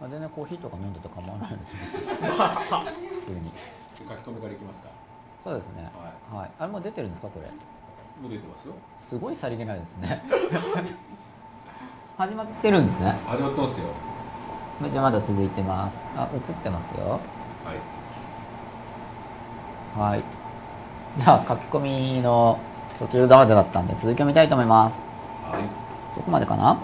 まあ、全然コーヒーとか飲んでて構わないので普通に書き込みからいきますか。そうですね、はいはい、あれも出てるんですか。これもう出てますよ。すごいさりげないですね始まってるんですね。始まってますよ。じゃあまだ続いてます。あ、映ってますよ。はい、はい、じゃあ書き込みの途中だまでだったんで続きを見たいと思います。はい、どこまでかな。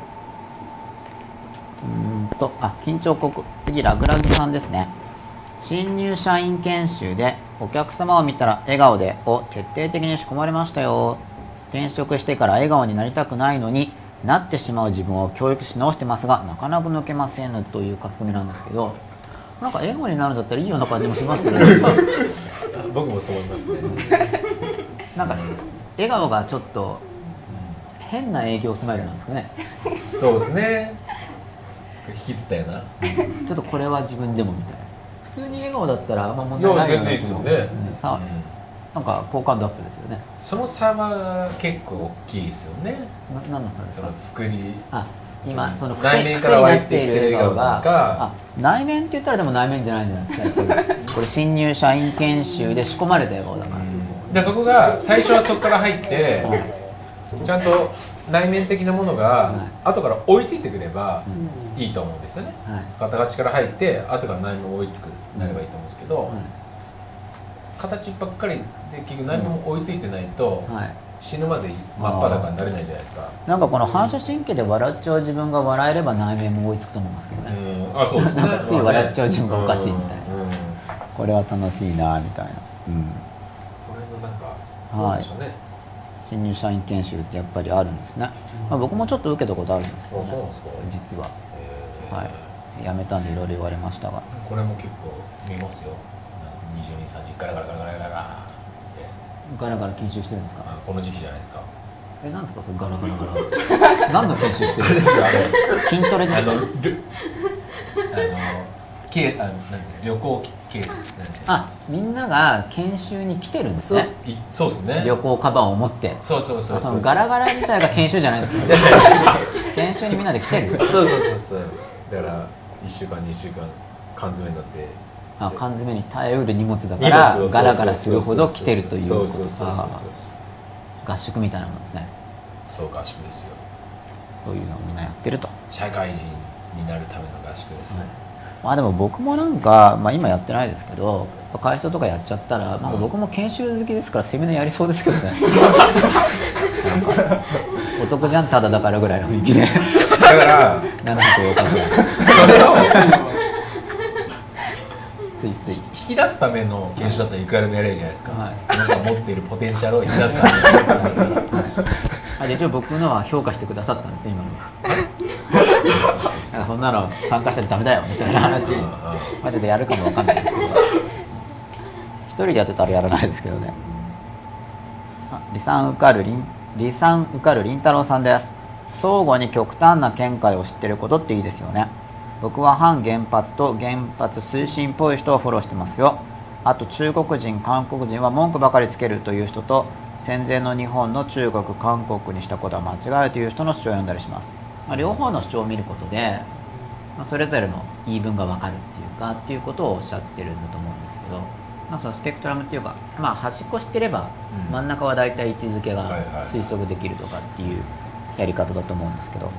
緊張国、次ラグラギさんですね。新入社員研修でお客様を見たら笑顔でを徹底的に仕込まれましたよ。転職してから笑顔になりたくないのになってしまう自分を教育し直してますが、なかなか抜けませんという書き込みなんですけど、なんか笑顔になるんだったらいいような感じもしますけど、ね、僕もそう思いますねなんか笑顔がちょっと変な営業スマイルなんですかね。そうですね、引きつったよなちょっとこれは自分でもみたいな。普通に笑顔だったらあんま問題ないような気も、ね、なんか好感度アップですよね。その差は結構大きいですよね。何の差ですか。そのあ今その内面から湧いてきてる笑顔が、あ、内面って言ったらでも内面じゃないんじゃないですかこれ新入社員研修で仕込まれた笑顔だから、でそこが最初はそこから入ってちゃんと内面的なものが後から追いついてくればいいと思うんですよね、はい、形から入って後から内面を追いつくなればいいと思うんですけど、はい、形ばっかりで結局内面も追いついてないと、はい、死ぬまで真っ裸になれないじゃないですか。なんかこの反射神経で笑っちゃう自分が笑えれば内面も追いつくと思いますけどね、あ、そうですねなんかつい笑っちゃう自分がおかしいみたいな、これは楽しいなみたいな、それのなんかどうでしょうね、はい、新入社員研修ってやっぱりあるんですね、まあ、僕もちょっと受けたことあるんですけど、ね、実は、はい、辞めたんでいろいろ言われましたが、これも結構見ますよ。22、30ガラガラガラガラガラガラってガラガラ研修してるんですか。あ、この時期じゃないですか。え、なんですかそれガラガラガラ何の研修してるんですか筋トレですか。旅行ケースって何ですか。あ、みんなが研修に来てるんですね。そうですね、旅行カバンを持って。そうそうそうそう、ガラガラ自体が研修じゃないですね研修にみんなで来てるそうそうそうそう、だから1週間2週間缶詰になって、あ、缶詰に耐えうる荷物だからガラガラするほど来てるということか。合宿みたいなもんですね。そう、合宿ですよ。そういうのをみんなやってると。社会人になるための合宿ですね、うん。まあ、でも僕もなんか、まあ、今やってないですけど会社とかやっちゃったら、まあ、僕も研修好きですからセミナーやりそうですけどね男じゃんただだからぐらいの雰囲気でだから700円ぐらいそれをついつい引き出すための研修だったらいくらでもやれるじゃないですか、はい、その持っているポテンシャルを引き出すためのはい、一応僕のは評価してくださったんですね今のはそんなの参加したらダメだよみたいな話まででやるかもわかんないですけど一人でやってたらやらないですけどね。李さん受かる凛太郎さんです。相互に極端な見解を知ってることっていいですよね。僕は反原発と原発推進っぽい人をフォローしてますよ。あと中国人韓国人は文句ばかりつけるという人と戦前の日本の中国韓国にしたことは間違いという人の主張を読んだりします。まあ、両方の主張を見ることで、まあ、それぞれの言い分が分かるっていうかっていうことをおっしゃってるんだと思うんですけど、まあ、そのスペクトラムっていうか、まあ、端っこ知ってれば真ん中は大体位置づけが推測できるとかっていうやり方だと思うんですけど、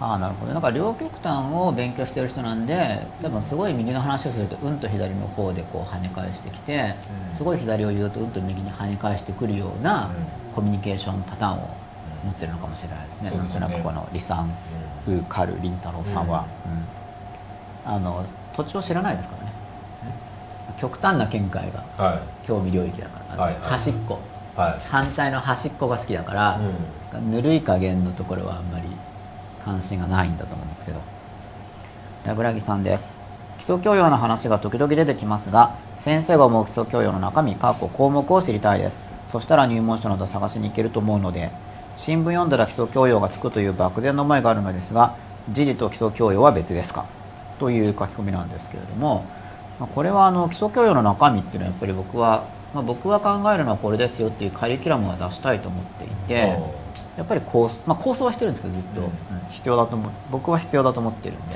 ああなるほど。なんか両極端を勉強してる人なんで多分すごい右の話をするとうんと左の方でこう跳ね返してきて、すごい左を言うとうんと右に跳ね返してくるようなコミュニケーションパターンを持ってるのかもしれないですね。なんとなくこの李さん、ウカル、凛太郎さんは、土地を知らないですからね。極端な見解が興味領域だから、はい、端っこ、はい、反対の端っこが好きだから、ぬるい加減のところはあんまり関心がないんだと思うんですけど。ラグラギさんです。基礎教養の話が時々出てきますが、先生が思う基礎教養の中身（項目）を知りたいです。そしたら入門書など探しに行けると思うので、新聞読んだら基礎教養がつくという漠然の思いがあるのですが、時事と基礎教養は別ですかという書き込みなんですけれども、これは基礎教養の中身っていうのはやっぱり僕は考えるのはこれですよっていうカリキュラムは出したいと思っていて、やっぱり構想はしてるんですけどずっと、必要だと思う、僕は必要だと思ってるんで、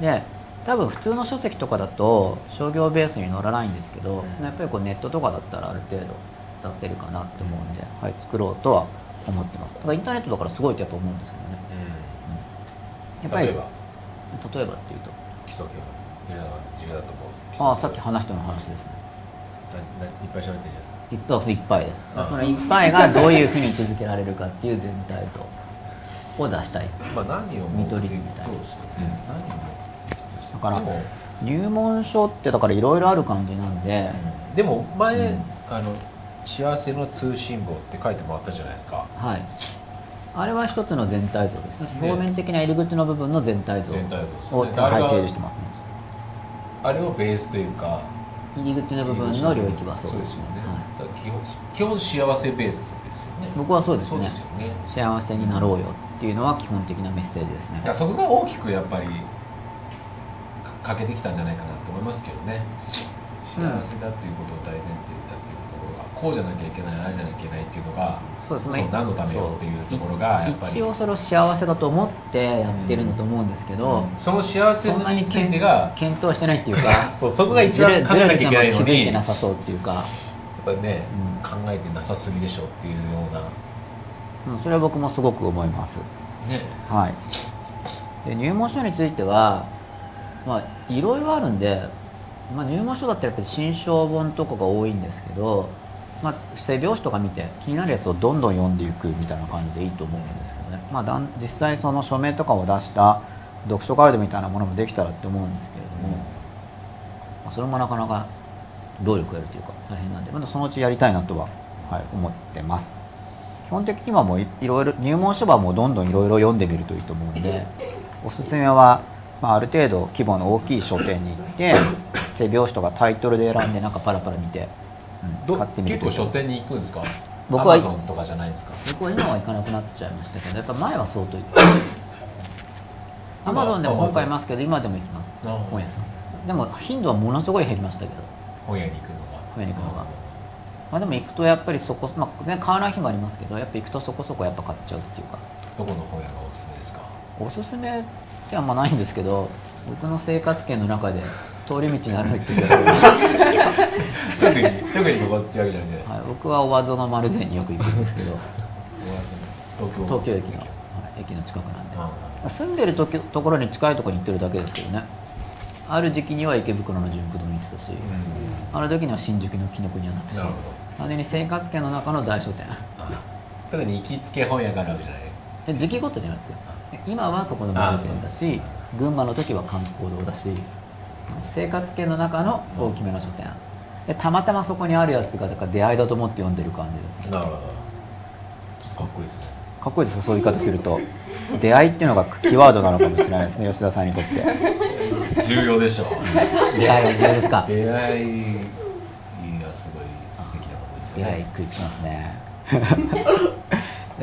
で多分普通の書籍とかだと商業ベースに乗らないんですけど、やっぱりこうネットとかだったらある程度出せるかなって思うんで、はい、作ろうとは思ってます。だからインターネットだからすごいとやっぱ思うんですけどね、やっぱり例えばっていうと基礎教育が重要だと思う。ああ、さっき話したの話ですね。いっぱい喋ってるやつ。いっぱいです。そのいっぱいがどういうふうに位置づけられるかっていう全体像を出したい。まあ何を見取り図みたいな。そうですよね。だから入門書ってだからいろいろある感じなんで。でも前幸せの通信簿って書いてもらったじゃないですか。はい。あれは一つの全体像ですね。表面的な入り口の部分の全体像を提示してますね。あれをベースというか入り口の部分の領域はそうですね。基本幸せベースですよね。僕はそうですね。幸せになろうよっていうのは基本的なメッセージですね。そこが大きくやっぱり欠けてきたんじゃないかなと思いますけどね。幸せだっていうことを大前提だっていうところが、こうじゃなきゃいけない、ああじゃなきゃいけないっていうのが、そうですね。何のためよっていうところがやっぱり一応それを幸せだと思ってやってるんだと思うんですけど、その幸せについてが検討してないっていうか、そこが一番考えなきゃいけないのに気づいてなさそうっていうか、やっぱりね、考えてなさすぎでしょっていうような、それは僕もすごく思いますね。はい。で入門書についてはまあいろいろあるんで、入門書だったらやっぱり新書本とかが多いんですけど、背表紙とか見て気になるやつをどんどん読んでいくみたいな感じでいいと思うんですけどね、実際その署名とかを出した読書ガイドみたいなものもできたらって思うんですけれども、それもなかなか労力がいるというか大変なんで、まだそのうちやりたいなとは、はい、思ってます。基本的にはもういろいろ入門書はもうどんどんいろいろ読んでみるといいと思うんで、おすすめは、ある程度規模の大きい書店に行って背表紙とかタイトルで選んでなんかパラパラ見て買ってみる。結構書店に行くんですか？僕は Amazon とかじゃないんですか？僕は今は行かなくなっちゃいましたけど、やっぱ前は相当行ってAmazon でも本買いますけど、今でも行きます。本屋さんでも頻度はものすごい減りましたけど、本屋に行くのがでも行くとやっぱりそこ、全然買わない日もありますけど、やっぱ行くとそこそこやっぱ買っちゃうっていうか。どこの本屋がおすすめですか？おすすめってあんまないんですけど、僕の生活圏の中で通り道に歩いてる特にここってわけじゃない、はい、僕は小和園丸善によく行くんですけど東京駅の、はい、駅の近くなんで、住んでるところに近いところに行ってるだけですけどね。ある時期には池袋の純駆堂に行ってたし、ある時には新宿の紀ノ国屋になったし、完全に生活圏の中の大書店特に行きつけ本屋があるわけじゃない。時期ごとにあるんですよ。今はそこの丸善だし、群馬の時は観光堂だし、生活圏の中の大きめの書店で、たまたまそこにあるやつがだから出会いだと思って読んでる感じですね。なるほど。ちょっとかっこいいですね。かっこいいです。そういう言い方すると出会いっていうのがキーワードなのかもしれないですね吉田さんにとって重要でしょう出会いは重要ですか？出会いがすごい素敵なことですよね。出会い食いつきますね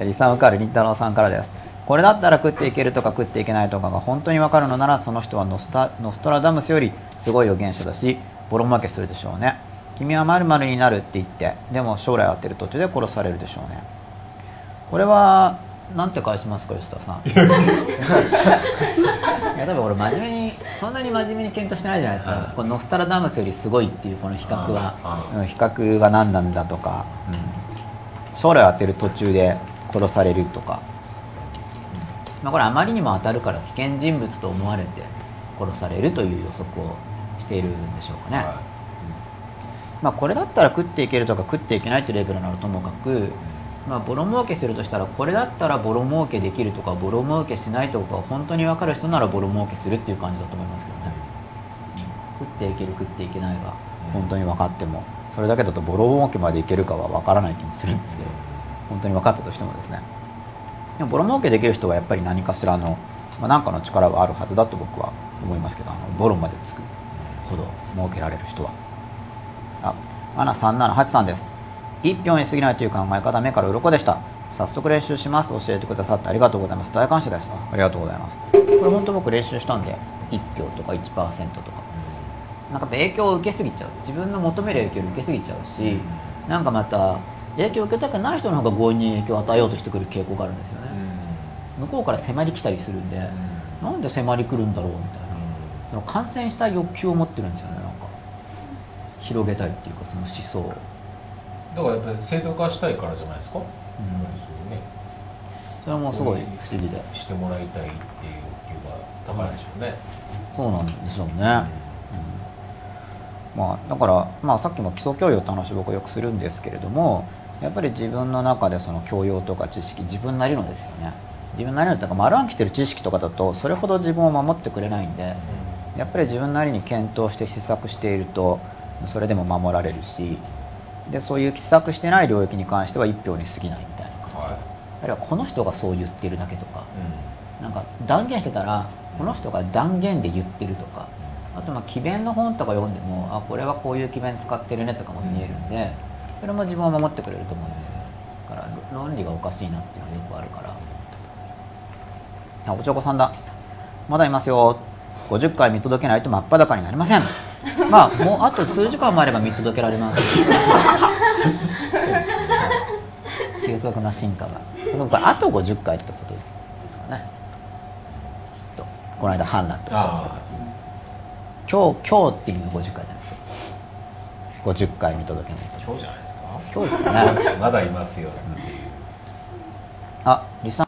リサムカールりんたろうさんからです。これだったら食っていけるとか食っていけないとかが本当に分かるのなら、その人はノストラダムスよりすごい予言者だしボロ負けするでしょうね。君は〇〇になるって言って、でも将来当てる途中で殺されるでしょうね。これはなんて返しますか吉田さんいや多分俺真面目にそんなに真面目に検討してないじゃないですか。このノストラダムスよりすごいっていうこの比較は何なんだとか、将来当てる途中で殺されるとか、これあまりにも当たるから危険人物と思われて殺されるという予測をしているんでしょうかね、これだったら食っていけるとか食っていけないというレベルならともかく、ボロ儲けするとしたら、これだったらボロ儲けできるとかボロ儲けしないとか本当に分かる人ならボロ儲けするっていう感じだと思いますけどね、食っていける食っていけないが本当に分かっても、それだけだとボロ儲けまでいけるかは分からない気もするんですけど、本当に分かったとしてもですね。でもボロ儲けできる人はやっぱり何かしらの何かの力はあるはずだと僕は思いますけど、ボロまでつくほど儲けられる人は。アナ378さんです。一票に過ぎないという考え方、目から鱗でした。早速練習します。教えてくださってありがとうございます。大感謝でした。ありがとうございます。これ本当僕練習したんで、一票とか 1% とか、なんか影響を受けすぎちゃう。自分の求める影響を受けすぎちゃうし、なんかまた影響を受けたくない人の方が強引に影響を与えようとしてくる傾向があるんですよね、向こうから迫り来たりするんで、なんで迫り来るんだろうみたいな、その感染した欲求を持ってるんですよね。なんか広げたいっていうか、その思想だからやっぱり正当化したいからじゃないですか、それもすごい不思議でしてもらいたいっていう欲求が高いんでしょうね、そうなんでしょうね、まあ、だから、さっきも基礎教養って話を僕よくするんですけれども、やっぱり自分の中でその教養とか知識、自分なりのですよね、自分なりのとか丸暗記してる知識とかだとそれほど自分を守ってくれないんで、やっぱり自分なりに検討して施策しているとそれでも守られるし、でそういう施策してない領域に関しては一票に過ぎないみたいな感じで、あるいはこの人がそう言ってるだけとか、なんか断言してたらこの人が断言で言ってるとか、あと詭弁の本とか読んでも、あ、これはこういう詭弁使ってるねとかも見えるんで、それも自分を守ってくれると思うんですよ。だから論理がおかしいなっていうのがよくあるから。あ、おちょこさんだ。まだいますよ。50回見届けないと真っ裸になりません。まあもうあと数時間もあれば見届けられます。急速な進化が。でもこれあと50回ってことですかね。ちょっとこの間反乱とおっしゃってたから。今日っていうの50回じゃなくて50回見届けないと今日じゃないですか、今日ですかねまだいますよっていう、あ、リサ